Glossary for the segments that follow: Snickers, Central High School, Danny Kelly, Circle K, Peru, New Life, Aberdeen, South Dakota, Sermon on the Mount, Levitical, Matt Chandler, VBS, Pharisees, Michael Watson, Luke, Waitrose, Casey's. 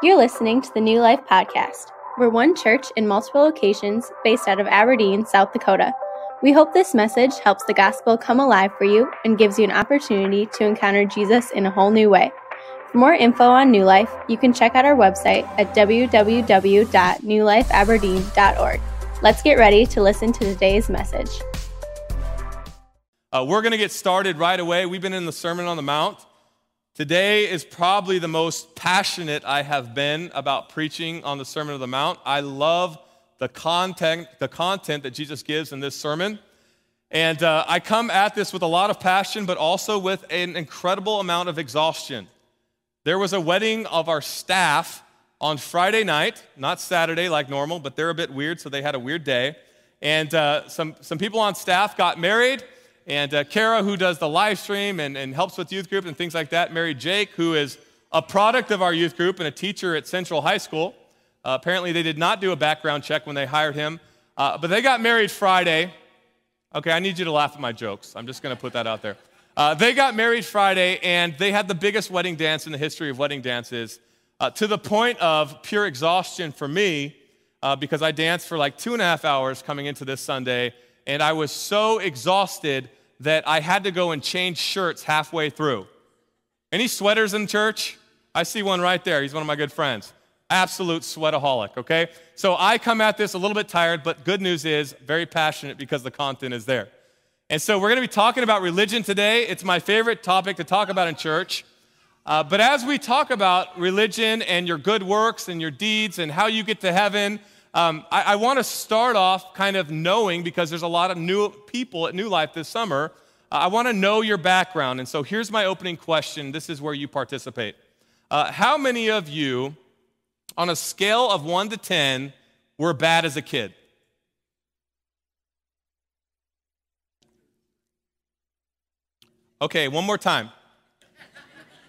You're listening to the New Life Podcast. We're one church in multiple locations based out of Aberdeen, South Dakota. We hope this message helps the gospel come alive for you and gives you an opportunity to encounter Jesus in a whole new way. For more info on New Life, you can check out our website at www.newlifeaberdeen.org. Let's get ready to listen to today's message. We're going to get started right away. We've been in the Sermon on the Mount. Today is probably the most passionate I have been about preaching on the Sermon on the Mount. I love the content that Jesus gives in this sermon. And I come at this with a lot of passion, but also with an incredible amount of exhaustion. There was a wedding of our staff on Friday night, not Saturday like normal, but they're a bit weird, so they had a weird day. And some people on staff got married. And Kara, who does the live stream and helps with youth group and things like that, married Jake, who is a product of our youth group and a teacher at Central High School. Apparently, they did not do a background check when they hired him. But they got married Friday. Okay, I need you to laugh at my jokes. I'm just going to put that out there. They got married Friday, and they had the biggest wedding dance in the history of wedding dances, to the point of pure exhaustion for me, because I danced for like 2.5 hours coming into this Sunday, and I was so exhausted that I had to go and change shirts halfway through. Any sweaters in church? I see one right there. He's one of my good friends. Absolute sweataholic, okay? So I come at this a little bit tired, but good news is very passionate because the content is there. And so we're going to be talking about religion today. It's my favorite topic to talk about in church. But as we talk about religion and your good works and your deeds and how you get to heaven, I want to start off kind of knowing, because there's a lot of new people at New Life this summer, I want to know your background. And so here's my opening question. This is where you participate. How many of you, on a scale of 1 to 10, were bad as a kid? Okay, one more time.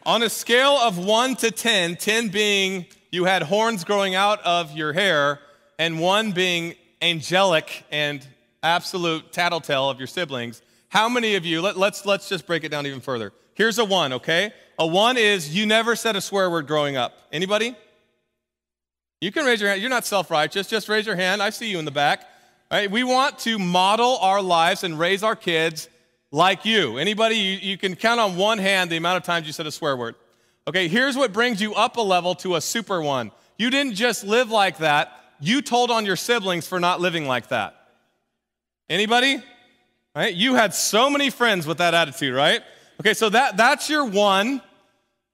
On a scale of 1 to 10, 10 being you had horns growing out of your hair, and one being angelic and absolute tattletale of your siblings, how many of you, let's just break it down even further. Here's a 1, okay? A 1 is you never said a swear word growing up. Anybody? You can raise your hand. You're not self-righteous. Just raise your hand. I see you in the back. All right, we want to model our lives and raise our kids like you. Anybody, you can count on one hand the amount of times you said a swear word. Okay, here's what brings you up a level to a super 1. You didn't just live like that. You told on your siblings for not living like that. Anybody? Right? You had so many friends with that attitude, right? Okay, so that's your 1.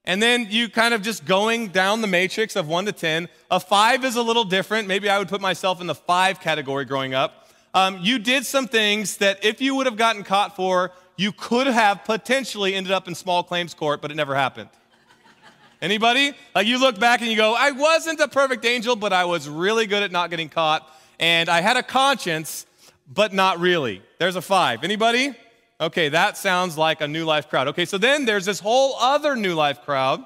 And then you kind of just going down the matrix of 1 to 10. A 5 is a little different. Maybe I would put myself in the 5 category growing up. You did some things that if you would have gotten caught for, you could have potentially ended up in small claims court, but it never happened. Anybody? Like you look back and you go, I wasn't a perfect angel, but I was really good at not getting caught. And I had a conscience, but not really. There's a 5. Anybody? Okay, that sounds like a New Life crowd. Okay, so then there's this whole other New Life crowd,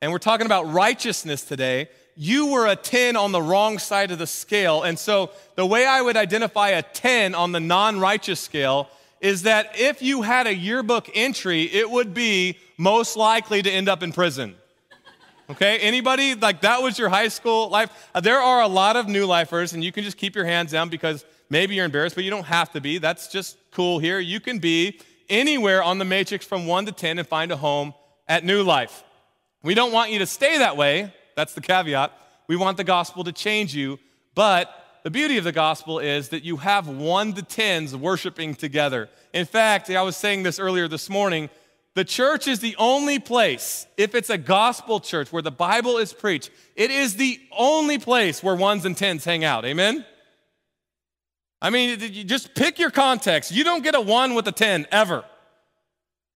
and we're talking about righteousness today. You were a 10 on the wrong side of the scale. And so the way I would identify a 10 on the non-righteous scale is that if you had a yearbook entry, it would be most likely to end up in prison. Okay, anybody, like that was your high school life? There are a lot of New Lifers, and you can just keep your hands down because maybe you're embarrassed, but you don't have to be. That's just cool here. You can be anywhere on the matrix from 1 to 10 and find a home at New Life. We don't want you to stay that way. That's the caveat. We want the gospel to change you, but the beauty of the gospel is that you have 1 to 10s worshiping together. In fact, I was saying this earlier this morning, the church is the only place, if it's a gospel church where the Bible is preached, it is the only place where 1s and 10s hang out. Amen? I mean, you just pick your context. You don't get a 1 with a 10 ever.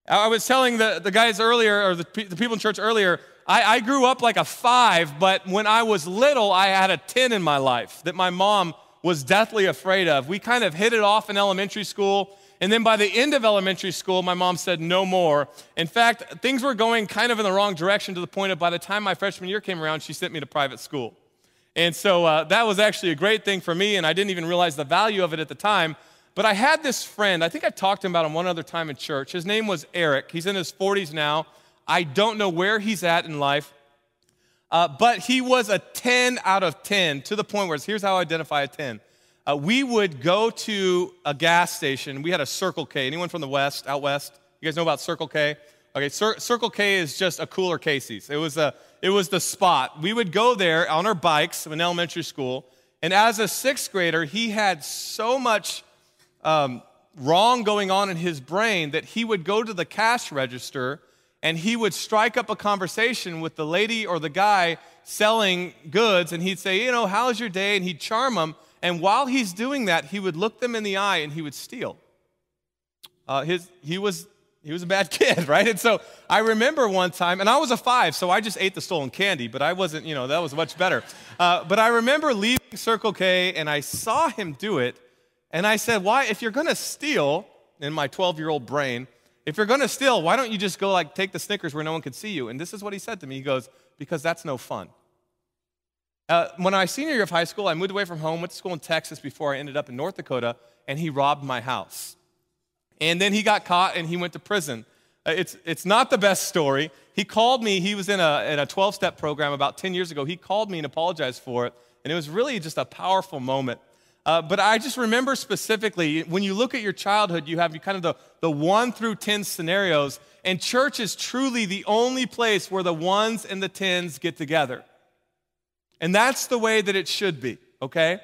I was telling the guys earlier, or the people in church earlier, I grew up like a 5, but when I was little, I had a 10 in my life that my mom was deathly afraid of. We kind of hit it off in elementary school. And then by the end of elementary school, my mom said no more. In fact, things were going kind of in the wrong direction to the point of by the time my freshman year came around, she sent me to private school. And so that was actually a great thing for me, and I didn't even realize the value of it at the time. But I had this friend, I think I talked to him about him one other time in church. His name was Eric. He's in his 40s now. I don't know where he's at in life. But he was a 10 out of 10 to the point where, here's how I identify a 10. We would go to a gas station. We had a Circle K. Anyone from the West, out West? You guys know about Circle K? Okay, Circle K is just a cooler Casey's. It was the spot. We would go there on our bikes in elementary school, and as a sixth grader, he had so much wrong going on in his brain that he would go to the cash register and he would strike up a conversation with the lady or the guy selling goods, and he'd say, you know, how's your day? And he'd charm them, and while he's doing that, he would look them in the eye and he would steal. He was a bad kid, right? And so I remember one time, and I was a 5, so I just ate the stolen candy, but I wasn't, you know, that was much better. But I remember leaving Circle K, and I saw him do it, and I said, why, if you're going to steal, in my 12-year-old brain, if you're going to steal, why don't you just go, like, take the Snickers where no one could see you? And this is what he said to me. He goes, because that's no fun. When I was senior year of high school, I moved away from home, went to school in Texas before I ended up in North Dakota, and he robbed my house. And then he got caught, and he went to prison. It's not the best story. He called me. He was in a 12-step program about 10 years ago. He called me and apologized for it, and it was really just a powerful moment. But I just remember specifically, when you look at your childhood, you have kind of the 1 through 10 scenarios, and church is truly the only place where the 1s and the 10s get together. And that's the way that it should be, okay?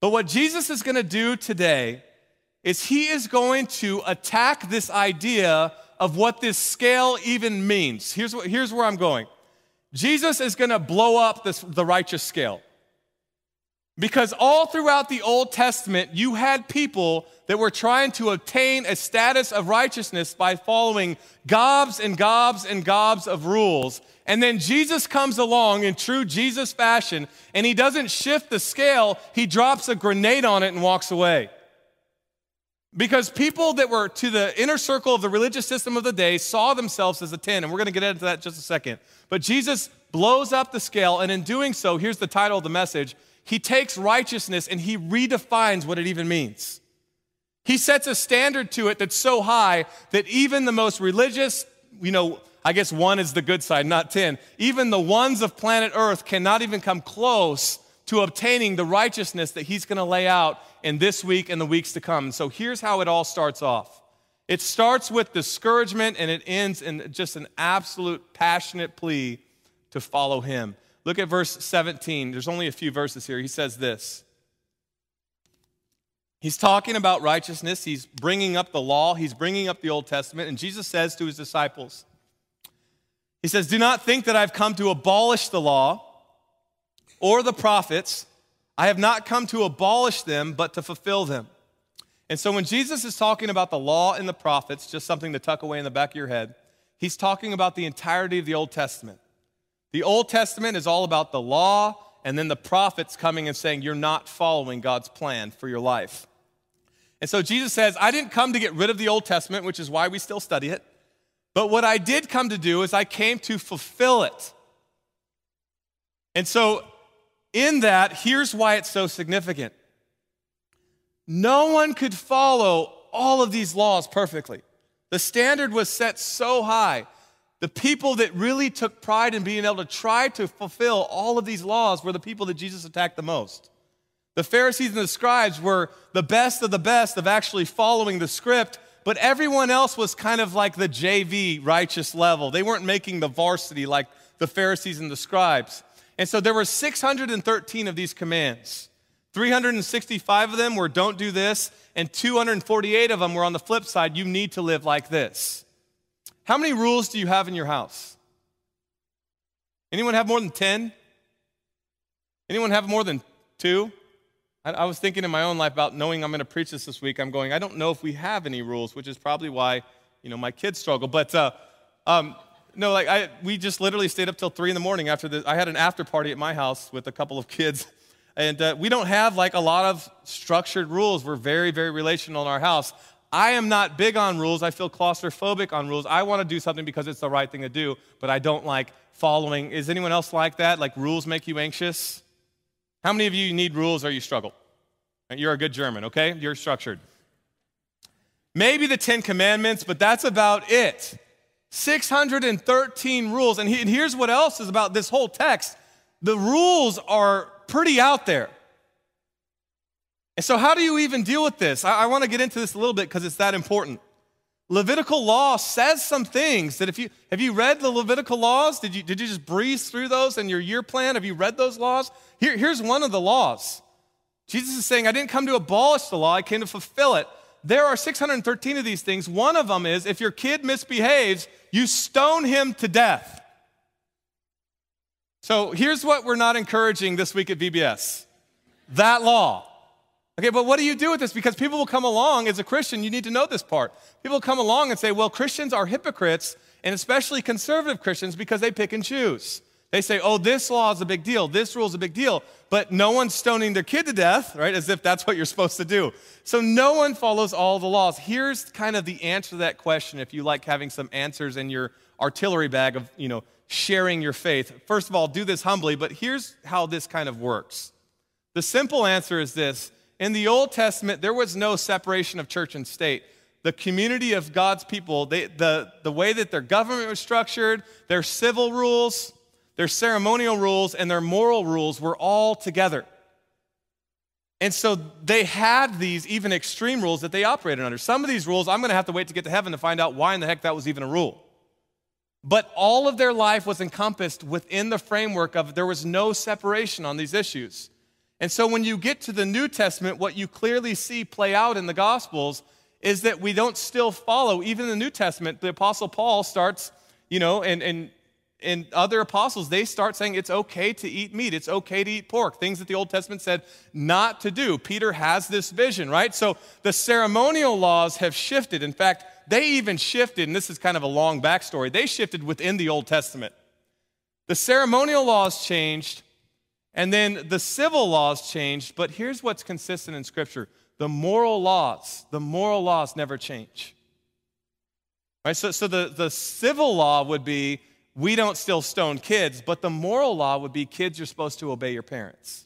But what Jesus is going to do today is he is going to attack this idea of what this scale even means. Here's where I'm going. Jesus is going to blow up the righteous scale. Because all throughout the Old Testament, you had people that were trying to obtain a status of righteousness by following gobs and gobs and gobs of rules. And then Jesus comes along in true Jesus fashion, and he doesn't shift the scale. He drops a grenade on it and walks away. Because people that were to the inner circle of the religious system of the day saw themselves as a 10, and we're going to get into that in just a second. But Jesus blows up the scale, and in doing so, here's the title of the message, he takes righteousness and he redefines what it even means. He sets a standard to it that's so high that even the most religious, you know, I guess 1 is the good side, not 10, even the 1s of planet Earth cannot even come close to obtaining the righteousness that he's going to lay out in this week and the weeks to come. So here's how it all starts off. It starts with discouragement, and it ends in just an absolute passionate plea to follow him. Look at verse 17. There's only a few verses here. He says this. He's talking about righteousness. He's bringing up the law. He's bringing up the Old Testament. And Jesus says to his disciples, he says, do not think that I've come to abolish the law or the prophets. I have not come to abolish them, but to fulfill them. And so when Jesus is talking about the law and the prophets, just something to tuck away in the back of your head, he's talking about the entirety of the Old Testament. The Old Testament is all about the law, and then the prophets coming and saying, you're not following God's plan for your life. And so Jesus says, I didn't come to get rid of the Old Testament, which is why we still study it, but what I did come to do is I came to fulfill it. And so in that, here's why it's so significant. No one could follow all of these laws perfectly. The standard was set so high. The people that really took pride in being able to try to fulfill all of these laws were the people that Jesus attacked the most. The Pharisees and the scribes were the best of actually following the script, but everyone else was kind of like the JV righteous level. They weren't making the varsity like the Pharisees and the scribes. And so there were 613 of these commands. 365 of them were don't do this, and 248 of them were on the flip side, you need to live like this. How many rules do you have in your house? Anyone have more than 10? Anyone have more than 2? I was thinking in my own life about knowing I'm going to preach this week. I'm going, I don't know if we have any rules, which is probably why, you know, my kids struggle. But, no, like we just literally stayed up till 3 in the morning after this. I had an after party at my house with a couple of kids, and we don't have like a lot of structured rules. We're very, very relational in our house. I am not big on rules. I feel claustrophobic on rules. I want to do something because it's the right thing to do, but I don't like following. Is anyone else like that? Like rules make you anxious? How many of you need rules or you struggle? You're a good German, okay? You're structured. Maybe the 10 Commandments, but that's about it. 613 rules. And here's what else is about this whole text. The rules are pretty out there. And so how do you even deal with this? I want to get into this a little bit because it's that important. Levitical law says some things that have you read the Levitical laws? Did you just breeze through those in your year plan? Have you read those laws? Here's one of the laws. Jesus is saying, I didn't come to abolish the law, I came to fulfill it. There are 613 of these things. One of them is, if your kid misbehaves, you stone him to death. So here's what we're not encouraging this week at VBS, that law. Okay, but what do you do with this? Because people will come along, as a Christian, you need to know this part. People come along and say, well, Christians are hypocrites, and especially conservative Christians, because they pick and choose. They say, oh, this law is a big deal, this rule is a big deal, but no one's stoning their kid to death, right, as if that's what you're supposed to do. So no one follows all the laws. Here's kind of the answer to that question, if you like having some answers in your artillery bag of, sharing your faith. First of all, do this humbly, but here's how this kind of works. The simple answer is this. In the Old Testament, there was no separation of church and state. The community of God's people, the way that their government was structured, their civil rules, their ceremonial rules, and their moral rules were all together. And so they had these even extreme rules that they operated under. Some of these rules, I'm going to have to wait to get to heaven to find out why in the heck that was even a rule. But all of their life was encompassed within the framework of there was no separation on these issues. And so when you get to the New Testament, what you clearly see play out in the Gospels is that we don't still follow, even in the New Testament, the Apostle Paul starts, and other apostles, they start saying it's okay to eat meat, it's okay to eat pork, things that the Old Testament said not to do. Peter has this vision, right? So the ceremonial laws have shifted. In fact, they even shifted, and this is kind of a long backstory, they shifted within the Old Testament. The ceremonial laws changed, and then the civil laws changed, but here's what's consistent in Scripture. The moral laws never change. Right? So the civil law would be, we don't still stone kids, but the moral law would be, kids, you're supposed to obey your parents.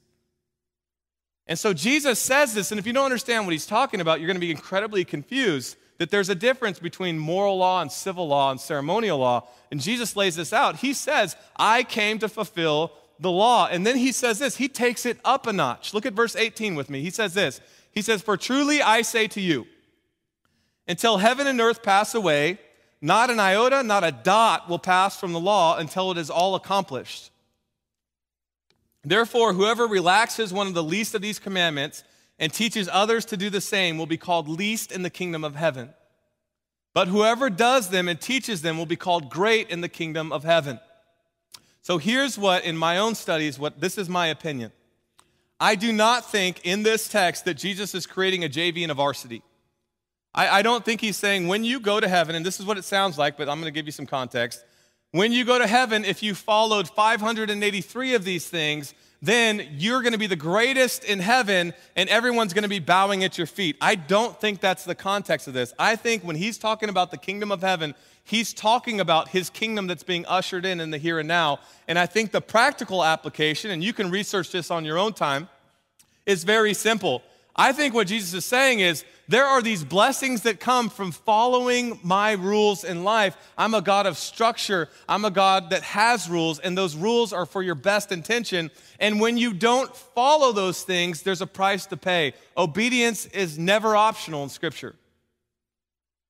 And so Jesus says this, and if you don't understand what he's talking about, you're going to be incredibly confused, that there's a difference between moral law and civil law and ceremonial law. And Jesus lays this out. He says, I came to fulfill the law. And then he says this, he takes it up a notch. Look at verse 18 with me. He says this, he says, for truly I say to you, until heaven and earth pass away, not an iota, not a dot will pass from the law until it is all accomplished. Therefore, whoever relaxes one of the least of these commandments and teaches others to do the same will be called least in the kingdom of heaven. But whoever does them and teaches them will be called great in the kingdom of heaven. So here's what, in my own studies, this is my opinion. I do not think in this text that Jesus is creating a JV and a varsity. I don't think he's saying when you go to heaven, and this is what it sounds like, but I'm going to give you some context. When you go to heaven, if you followed 583 of these things, then you're going to be the greatest in heaven and everyone's going to be bowing at your feet. I don't think that's the context of this. I think when he's talking about the kingdom of heaven, he's talking about his kingdom that's being ushered in the here and now. And I think the practical application, and you can research this on your own time, is very simple. I think what Jesus is saying is there are these blessings that come from following my rules in life. I'm a God of structure. I'm a God that has rules, and those rules are for your best intention. And when you don't follow those things, there's a price to pay. Obedience is never optional in Scripture.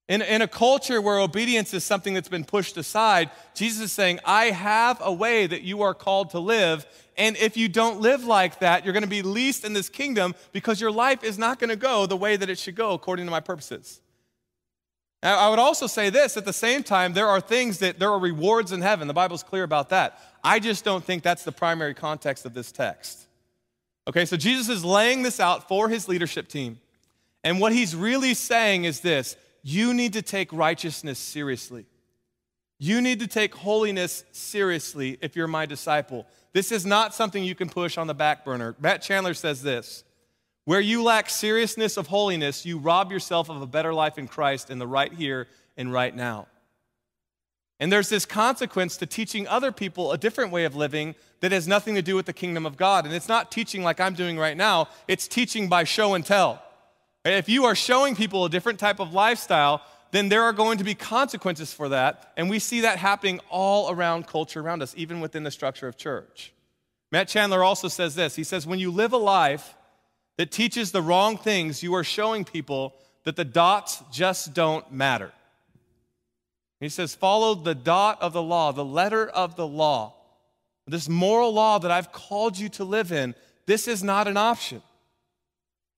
In a culture where obedience is something that's been pushed aside, Jesus is saying, I have a way that you are called to live, and if you don't live like that, you're going to be least in this kingdom because your life is not going to go the way that it should go according to my purposes. Now, I would also say this, at the same time, there are rewards in heaven. The Bible's clear about that. I just don't think that's the primary context of this text. Okay, so Jesus is laying this out for his leadership team, and what he's really saying is this. You need to take righteousness seriously. You need to take holiness seriously if you're my disciple. This is not something you can push on the back burner. Matt Chandler says this, where you lack seriousness of holiness, you rob yourself of a better life in Christ in the right here and right now. And there's this consequence to teaching other people a different way of living that has nothing to do with the kingdom of God. And it's not teaching like I'm doing right now. It's teaching by show and tell. If you are showing people a different type of lifestyle, then there are going to be consequences for that, and we see that happening all around culture around us, even within the structure of church. Matt Chandler also says this. He says, when you live a life that teaches the wrong things, you are showing people that the dots just don't matter. He says, follow the dot of the law, the letter of the law, this moral law that I've called you to live in. This is not an option.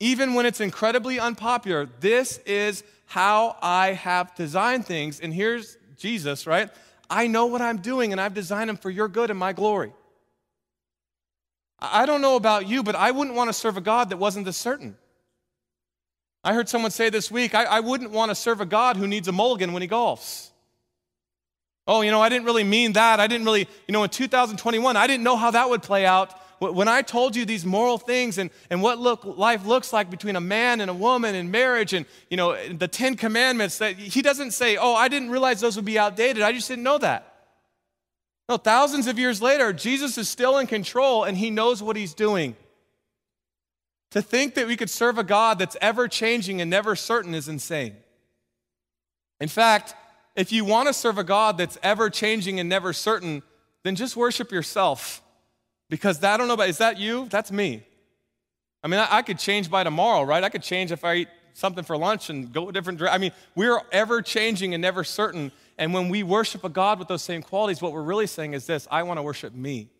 Even when it's incredibly unpopular, this is how I have designed things. And here's Jesus, right? I know what I'm doing, and I've designed them for your good and my glory. I don't know about you, but I wouldn't want to serve a God that wasn't this certain. I heard someone say this week, I wouldn't want to serve a God who needs a mulligan when he golfs. Oh, you know, I didn't really mean that. I didn't really, you know, in 2021, I didn't know how that would play out. When I told you these moral things and what life looks like between a man and a woman and marriage and, you know, the Ten Commandments, that he doesn't say, oh, I didn't realize those would be outdated. I just didn't know that. No, thousands of years later, Jesus is still in control and he knows what he's doing. To think that we could serve a God that's ever changing and never certain is insane. In fact, if you want to serve a God that's ever changing and never certain, then just worship yourself. Because that, I don't know about, is that you? That's me. I mean, I could change by tomorrow, right? I could change if I eat something for lunch and go a different direction. I mean, we're ever changing and never certain. And when we worship a God with those same qualities, what we're really saying is this: I want to worship me.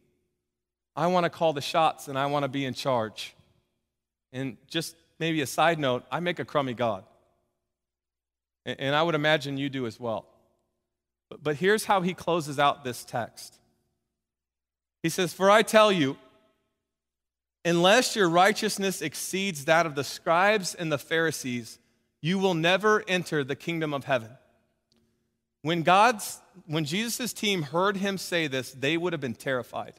I want to call the shots and I want to be in charge. And just maybe a side note, I make a crummy God. And I would imagine you do as well. But here's how he closes out this text. He says, for I tell you, unless your righteousness exceeds that of the scribes and the Pharisees, you will never enter the kingdom of heaven. When Jesus' team heard him say this, they would have been terrified.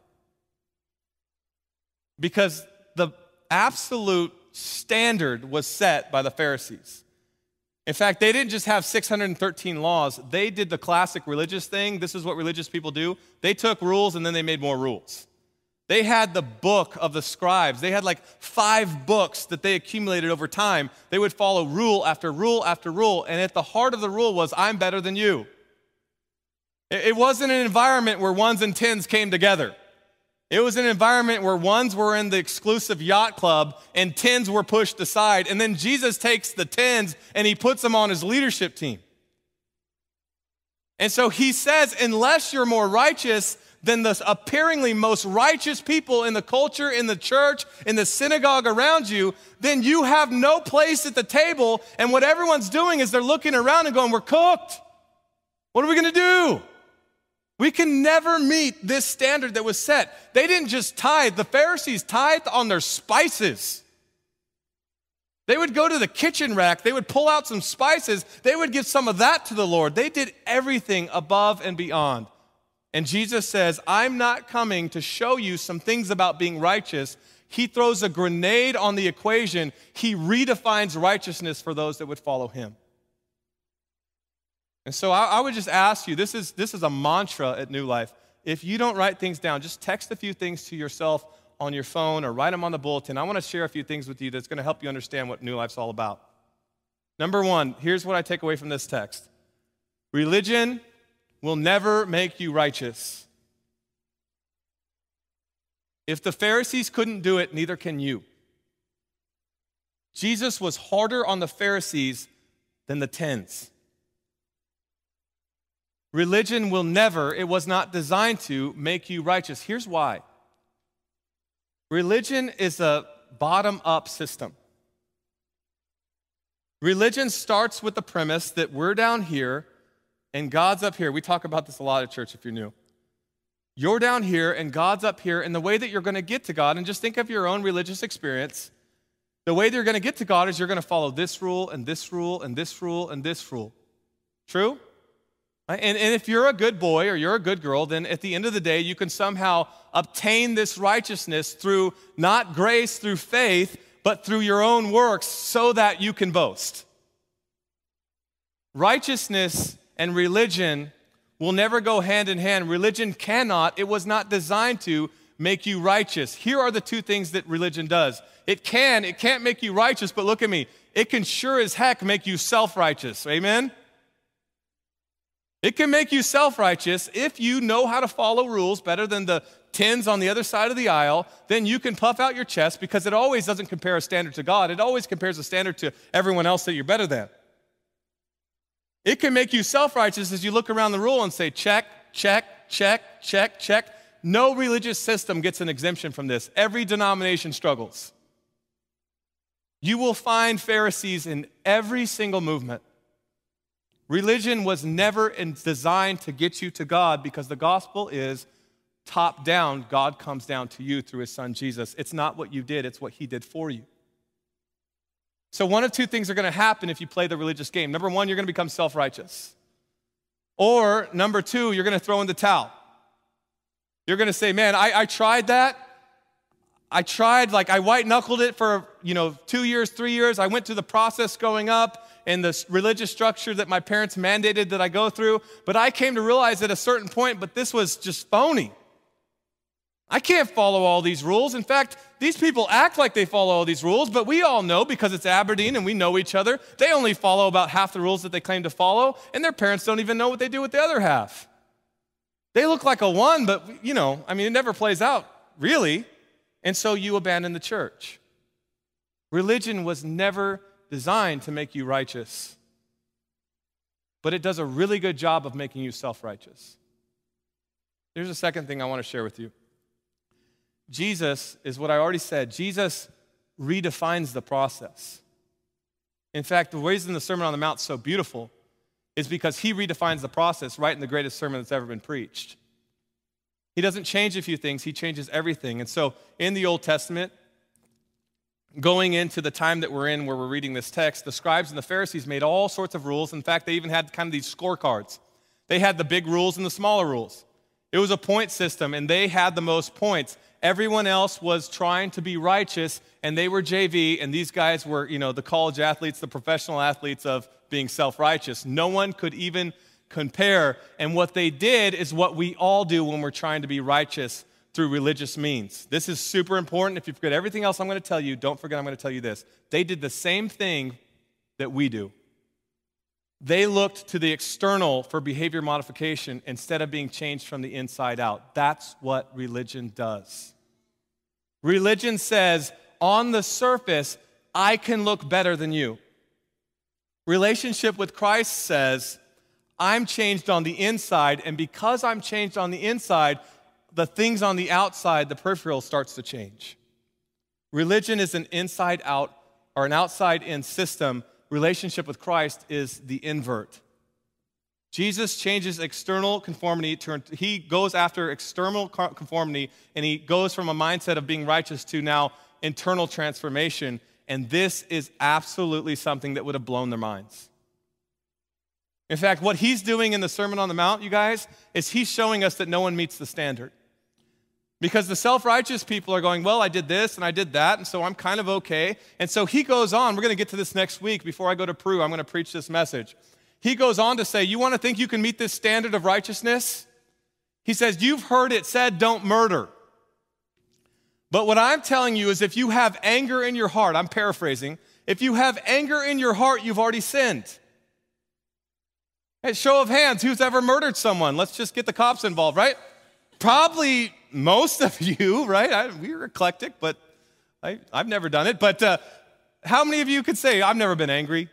Because the absolute standard was set by the Pharisees. In fact, they didn't just have 613 laws. They did the classic religious thing. This is what religious people do. They took rules and then they made more rules. They had the book of the scribes. They had like 5 books that they accumulated over time. They would follow rule after rule after rule. And at the heart of the rule was, I'm better than you. It wasn't an environment where ones and tens came together. It was an environment where ones were in the exclusive yacht club and tens were pushed aside. And then Jesus takes the tens and he puts them on his leadership team. And so he says, unless you're more righteous than the appearingly most righteous people in the culture, in the church, in the synagogue around you, then you have no place at the table. And what everyone's doing is they're looking around and going, we're cooked. What are we going to do? We can never meet this standard that was set. They didn't just tithe. The Pharisees tithed on their spices. They would go to the kitchen rack. They would pull out some spices. They would give some of that to the Lord. They did everything above and beyond. And Jesus says, I'm not coming to show you some things about being righteous. He throws a grenade on the equation. He redefines righteousness for those that would follow him. And so I would just ask you, this is a mantra at New Life. If you don't write things down, just text a few things to yourself on your phone or write them on the bulletin. I want to share a few things with you that's going to help you understand what New Life's all about. Number one, here's what I take away from this text. Religion will never make you righteous. If the Pharisees couldn't do it, neither can you. Jesus was harder on the Pharisees than the tens. Religion will never, it was not designed to, make you righteous. Here's why. Religion is a bottom-up system. Religion starts with the premise that we're down here and God's up here. We talk about this a lot at church if you're new. You're down here and God's up here, and the way that you're going to get to God, and just think of your own religious experience, the way that you're going to get to God is you're going to follow this rule and this rule and this rule and this rule. True? And if you're a good boy or you're a good girl, then at the end of the day, you can somehow obtain this righteousness through not grace, through faith, but through your own works so that you can boast. Righteousness and religion will never go hand in hand. Religion cannot, it was not designed to make you righteous. Here are the two things that religion does. It can't make you righteous, but look at me. It can sure as heck make you self-righteous. Amen? It can make you self-righteous. If you know how to follow rules better than the tens on the other side of the aisle, then you can puff out your chest, because it always doesn't compare a standard to God. It always compares a standard to everyone else that you're better than. It can make you self-righteous as you look around the rule and say, check, check, check, check, check. No religious system gets an exemption from this. Every denomination struggles. You will find Pharisees in every single movement. Religion was never designed to get you to God, because the gospel is top down. God comes down to you through his son Jesus. It's not what you did, it's what he did for you. So one of two things are going to happen if you play the religious game. Number one, you're going to become self-righteous. Or number two, you're going to throw in the towel. You're going to say, man, I tried that. I tried, I white-knuckled it for, 2 years, 3 years. I went through the process growing up and the religious structure that my parents mandated that I go through. But I came to realize at a certain point, but this was just phony. I can't follow all these rules. In fact, these people act like they follow all these rules, but we all know, because it's Aberdeen and we know each other, they only follow about half the rules that they claim to follow, and their parents don't even know what they do with the other half. They look like a one, but, it never plays out, really. And so you abandon the church. Religion was never designed to make you righteous, but it does a really good job of making you self-righteous. Here's the second thing I want to share with you. Jesus is what I already said. Jesus redefines the process. In fact, the reason the Sermon on the Mount is so beautiful is because he redefines the process right in the greatest sermon that's ever been preached. He doesn't change a few things, he changes everything. And so in the Old Testament, going into the time that we're in where we're reading this text, the scribes and the Pharisees made all sorts of rules. In fact, they even had kind of these scorecards. They had the big rules and the smaller rules. It was a point system, and they had the most points. Everyone else was trying to be righteous, and they were JV, and these guys were, the college athletes, the professional athletes of being self-righteous. No one could even compare, and what they did is what we all do when we're trying to be righteous through religious means. This is super important. If you forget everything else I'm going to tell you, don't forget I'm going to tell you this. They did the same thing that we do. They looked to the external for behavior modification instead of being changed from the inside out. That's what religion does. Religion says, on the surface, I can look better than you. Relationship with Christ says, I'm changed on the inside, and because I'm changed on the inside, the things on the outside, the peripheral, starts to change. Religion is an inside out or an outside in system. Relationship with Christ is the invert. Jesus changes external conformity he goes after external conformity, and he goes from a mindset of being righteous to now internal transformation, and this is absolutely something that would have blown their minds. In fact, what he's doing in the Sermon on the Mount, you guys, is he's showing us that no one meets the standard. Because the self-righteous people are going, well, I did this and I did that, and so I'm kind of okay. And so he goes on. We're going to get to this next week. Before I go to Peru, I'm going to preach this message. He goes on to say, you want to think you can meet this standard of righteousness? He says, you've heard it said, don't murder. But what I'm telling you is if you have anger in your heart, I'm paraphrasing, if you have anger in your heart, you've already sinned. Hey, show of hands, who's ever murdered someone? Let's just get the cops involved, right? Probably most of you, right? We're eclectic, but I've never done it. But how many of you could say, I've never been angry?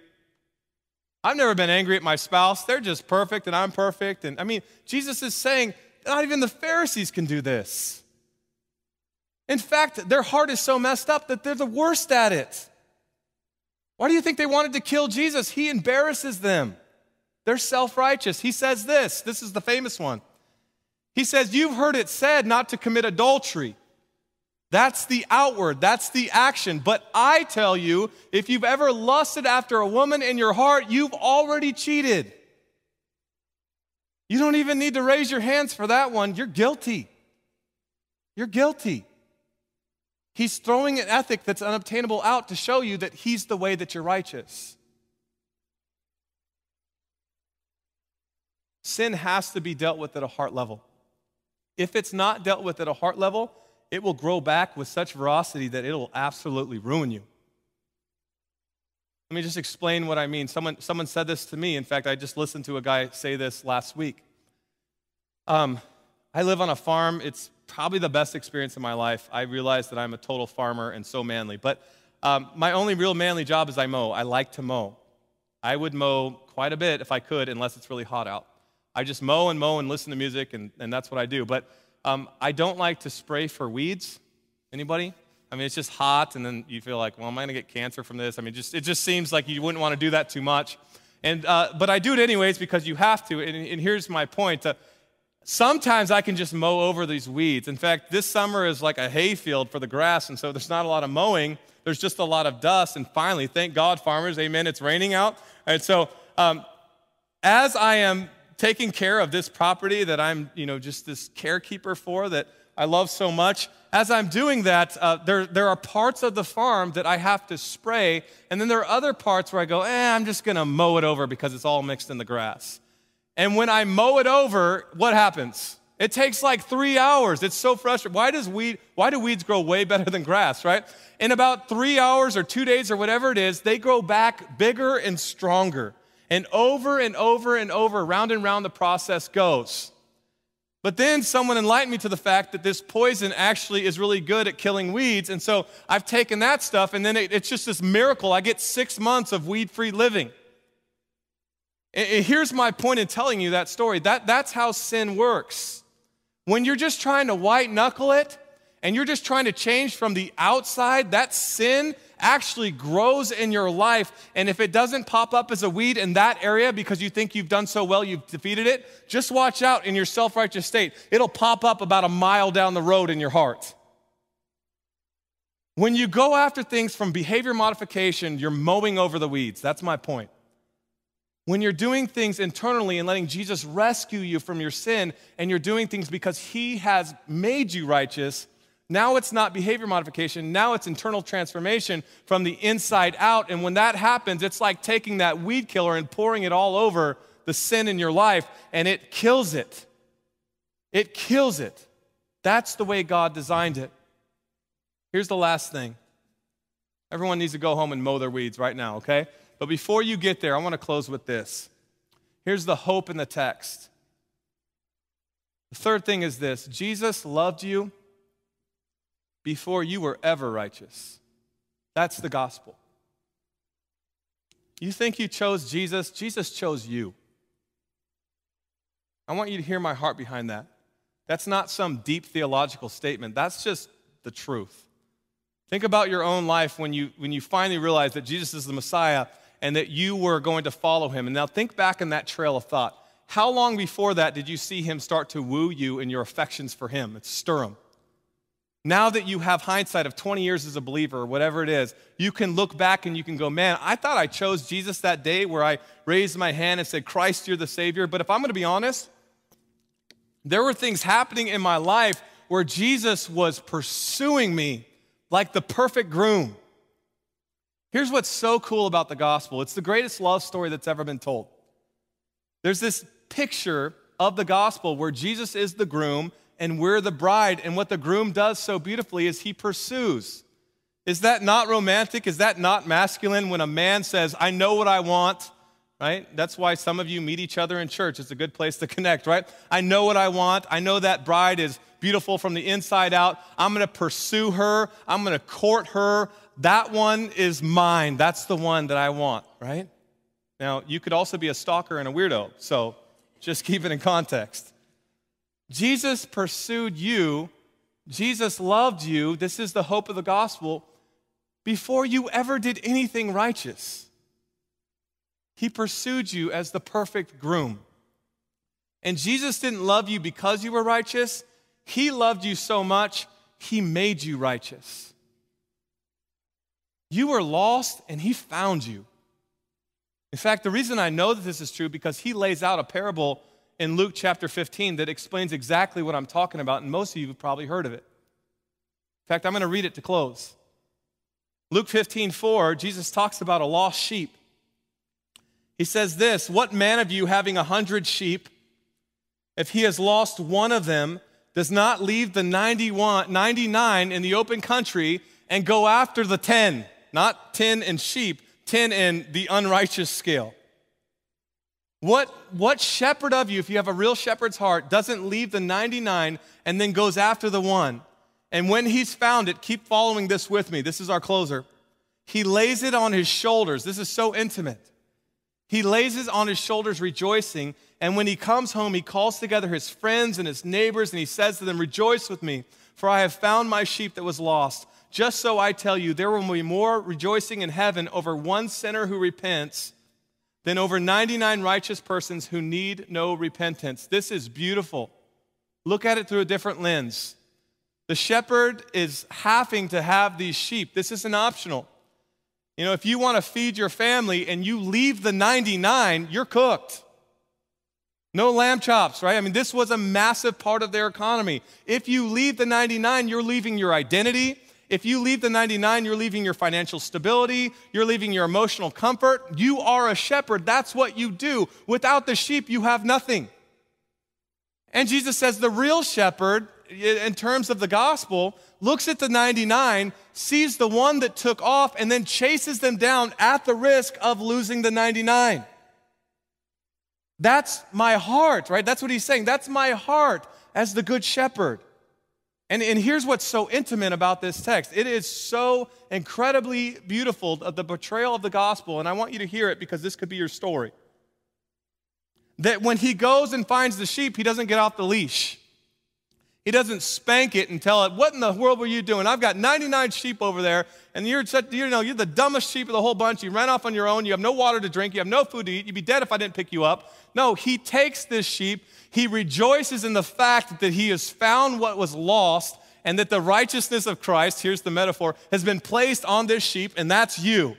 I've never been angry at my spouse. They're just perfect, and I'm perfect. And Jesus is saying, not even the Pharisees can do this. In fact, their heart is so messed up that they're the worst at it. Why do you think they wanted to kill Jesus? He embarrasses them. They're self-righteous. He says this is the famous one. He says, you've heard it said not to commit adultery. That's the outward, that's the action. But I tell you, if you've ever lusted after a woman in your heart, you've already cheated. You don't even need to raise your hands for that one. You're guilty. You're guilty. He's throwing an ethic that's unobtainable out to show you that he's the way that you're righteous. Sin has to be dealt with at a heart level. If it's not dealt with at a heart level, it will grow back with such ferocity that it will absolutely ruin you. Let me just explain what I mean. Someone said this to me. In fact, I just listened to a guy say this last week. I live on a farm. It's probably the best experience of my life. I realize that I'm a total farmer and so manly. But my only real manly job is I mow. I like to mow. I would mow quite a bit if I could, unless it's really hot out. I just mow and listen to music, and that's what I do. But I don't like to spray for weeds. Anybody? I mean, it's just hot, and then you feel like, well, am I going to get cancer from this? I mean, it just seems like you wouldn't want to do that too much. And but I do it anyways because you have to, and here's my point. Sometimes I can just mow over these weeds. In fact, this summer is like a hayfield for the grass, and so there's not a lot of mowing. There's just a lot of dust, and finally, thank God, farmers, amen, it's raining out. And so as I am taking care of this property that I'm, just this carekeeper for that I love so much, as I'm doing that, there are parts of the farm that I have to spray, and then there are other parts where I go, I'm just going to mow it over because it's all mixed in the grass. And when I mow it over, what happens? It takes like 3 hours. It's so frustrating. Why do weeds grow way better than grass, right? In about 3 hours or 2 days or whatever it is, they grow back bigger and stronger. And over and over, round and round the process goes. But then someone enlightened me to the fact that this poison actually is really good at killing weeds, and so I've taken that stuff, and then it's just this miracle. I get 6 months of weed-free living. And here's my point in telling you that story. That's how sin works. When you're just trying to white-knuckle it, and you're just trying to change from the outside, that sin actually grows in your life. And if it doesn't pop up as a weed in that area because you think you've done so well, you've defeated it, just watch out in your self-righteous state. It'll pop up about a mile down the road in your heart. When you go after things from behavior modification, you're mowing over the weeds. That's my point. When you're doing things internally and letting Jesus rescue you from your sin, and you're doing things because he has made you righteous, now it's not behavior modification, now it's internal transformation from the inside out, and when that happens, it's like taking that weed killer and pouring it all over the sin in your life, and it kills it. It kills it. That's the way God designed it. Here's the last thing. Everyone needs to go home and mow their weeds right now, okay? But before you get there, I want to close with this. Here's the hope in the text. The third thing is this. Jesus loved you before you were ever righteous. That's the gospel. You think you chose Jesus? Jesus chose you. I want you to hear my heart behind that. That's not some deep theological statement. That's just the truth. Think about your own life when you finally realize that Jesus is the Messiah and that you were going to follow him. And now think back in that trail of thought. How long before that did you see him start to woo you in your affections for him and stir him? Now that you have hindsight of 20 years as a believer or whatever it is, you can look back and you can go, man, I thought I chose Jesus that day where I raised my hand and said, Christ, you're the Savior. But if I'm going to be honest, there were things happening in my life where Jesus was pursuing me like the perfect groom. Here's what's so cool about the gospel. It's the greatest love story that's ever been told. There's this picture of the gospel where Jesus is the groom and we're the bride, and what the groom does so beautifully is he pursues. Is that not romantic? Is that not masculine when a man says, I know what I want, right? That's why some of you meet each other in church. It's a good place to connect, right? I know what I want. I know that bride is beautiful from the inside out. I'm going to pursue her. I'm going to court her. That one is mine. That's the one that I want, right? Now, you could also be a stalker and a weirdo, so just keep it in context. Jesus pursued you, Jesus loved you, this is the hope of the gospel, before you ever did anything righteous. He pursued you as the perfect groom. And Jesus didn't love you because you were righteous, he loved you so much, he made you righteous. You were lost and he found you. In fact, the reason I know that this is true because he lays out a parable in Luke chapter 15 that explains exactly what I'm talking about, and most of you have probably heard of it. In fact, I'm going to read it to close. Luke 15:4, Jesus talks about a lost sheep. He says this, what man of you having 100 sheep, if he has lost one of them, does not leave the 99 in the open country and go after the 10, not 10 in sheep, 10 in the unrighteous scale. What shepherd of you, if you have a real shepherd's heart, doesn't leave the 99 and then goes after the one? And when he's found it, keep following this with me. This is our closer. He lays it on his shoulders. This is so intimate. He lays it on his shoulders rejoicing, and when he comes home, he calls together his friends and his neighbors, and he says to them, "Rejoice with me, for I have found my sheep that was lost. Just so I tell you, there will be more rejoicing in heaven over one sinner who repents than over 99 righteous persons who need no repentance." This is beautiful. Look at it through a different lens. The shepherd is having to have these sheep. This isn't optional. You know, if you want to feed your family and you leave the 99, you're cooked. No lamb chops, right? I mean, this was a massive part of their economy. If you leave the 99, you're leaving your identity. If you leave the 99, you're leaving your financial stability, you're leaving your emotional comfort. You are a shepherd, that's what you do. Without the sheep, you have nothing. And Jesus says the real shepherd, in terms of the gospel, looks at the 99, sees the one that took off, and then chases them down at the risk of losing the 99. That's my heart, right? That's what he's saying. That's my heart as the good shepherd. And here's what's so intimate about this text. It is so incredibly beautiful of the portrayal of the gospel, and I want you to hear it because this could be your story. That when he goes and finds the sheep, he doesn't get off the leash. He doesn't spank it and tell it, "What in the world were you doing? I've got 99 sheep over there, and you're the dumbest sheep of the whole bunch. You ran off on your own. You have no water to drink. You have no food to eat. You'd be dead if I didn't pick you up." No, he takes this sheep. He rejoices in the fact that he has found what was lost and that the righteousness of Christ, here's the metaphor, has been placed on this sheep, and that's you.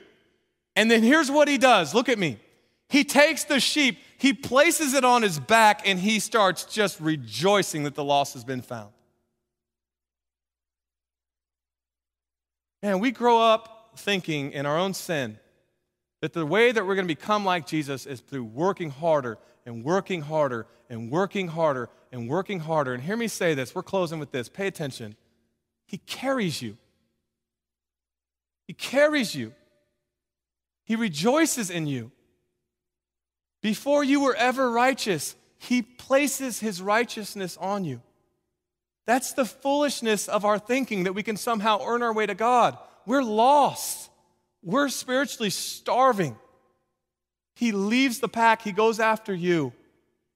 And then here's what he does. Look at me. He takes the sheep, he places it on his back, and he starts just rejoicing that the lost has been found. Man, we grow up thinking in our own sin that the way that we're going to become like Jesus is through working harder and working harder and working harder and working harder. And hear me say this. We're closing with this. Pay attention. He carries you. He carries you. He rejoices in you. Before you were ever righteous, he places his righteousness on you. That's the foolishness of our thinking that we can somehow earn our way to God. We're lost. We're spiritually starving. He leaves the pack. He goes after you.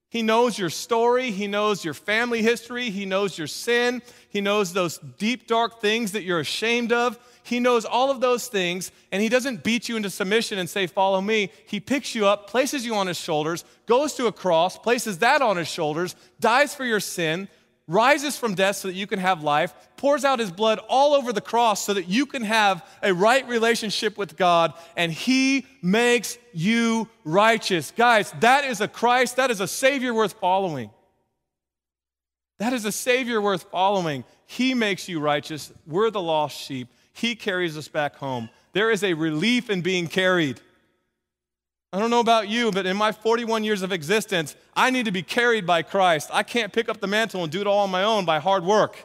He knows your story. He knows your family history. He knows your sin. He knows those deep, dark things that you're ashamed of. He knows all of those things, and he doesn't beat you into submission and say, "Follow me." He picks you up, places you on his shoulders, goes to a cross, places that on his shoulders, dies for your sin, rises from death so that you can have life, pours out his blood all over the cross so that you can have a right relationship with God, and he makes you righteous. Guys, that is a Christ, that is a Savior worth following. That is a Savior worth following. He makes you righteous. We're the lost sheep. He carries us back home. There is a relief in being carried. I don't know about you, but in my 41 years of existence, I need to be carried by Christ. I can't pick up the mantle and do it all on my own by hard work.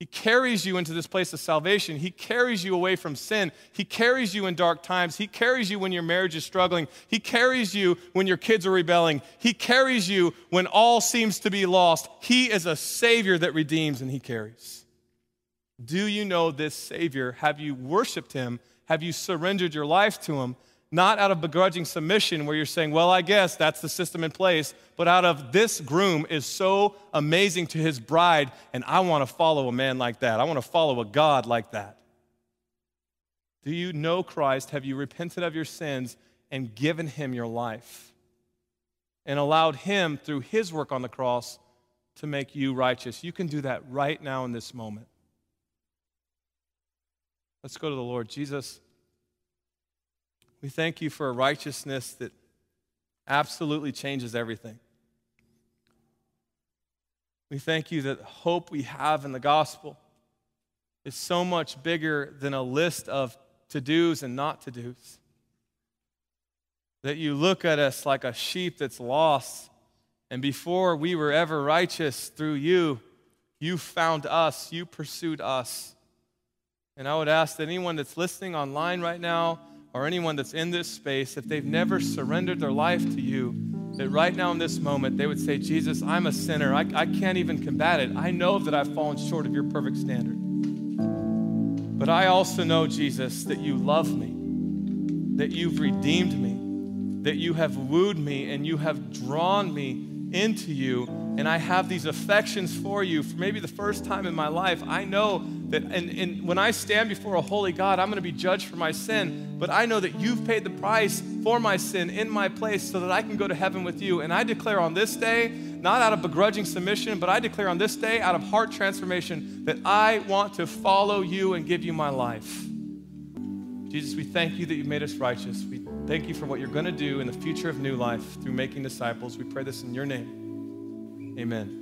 He carries you into this place of salvation. He carries you away from sin. He carries you in dark times. He carries you when your marriage is struggling. He carries you when your kids are rebelling. He carries you when all seems to be lost. He is a Savior that redeems and he carries. Do you know this Savior? Have you worshiped him? Have you surrendered your life to him? Not out of begrudging submission where you're saying, "Well, I guess that's the system in place," but out of, "This groom is so amazing to his bride, and I want to follow a man like that. I want to follow a God like that." Do you know Christ? Have you repented of your sins and given him your life and allowed him, through his work on the cross, to make you righteous? You can do that right now in this moment. Let's go to the Lord. Jesus, we thank you for a righteousness that absolutely changes everything. We thank you that the hope we have in the gospel is so much bigger than a list of to-dos and not to-dos. That you look at us like a sheep that's lost, and before we were ever righteous, through you, you found us, you pursued us. And I would ask that anyone that's listening online right now or anyone that's in this space, if they've never surrendered their life to you, that right now in this moment, they would say, Jesus, I'm a sinner. I can't even combat it. I know that I've fallen short of your perfect standard. But I also know, Jesus, that you love me, that you've redeemed me, that you have wooed me and you have drawn me into you, and I have these affections for you. For maybe the first time in my life, I know that and when I stand before a holy God, I'm going to be judged for my sin, but I know that you've paid the price for my sin in my place so that I can go to heaven with you. And I declare on this day, not out of begrudging submission, but I declare on this day out of heart transformation that I want to follow you and give you my life. Jesus, we thank you that you made us righteous. We thank you for what you're going to do in the future of New Life through making disciples. We pray this in your name. Amen.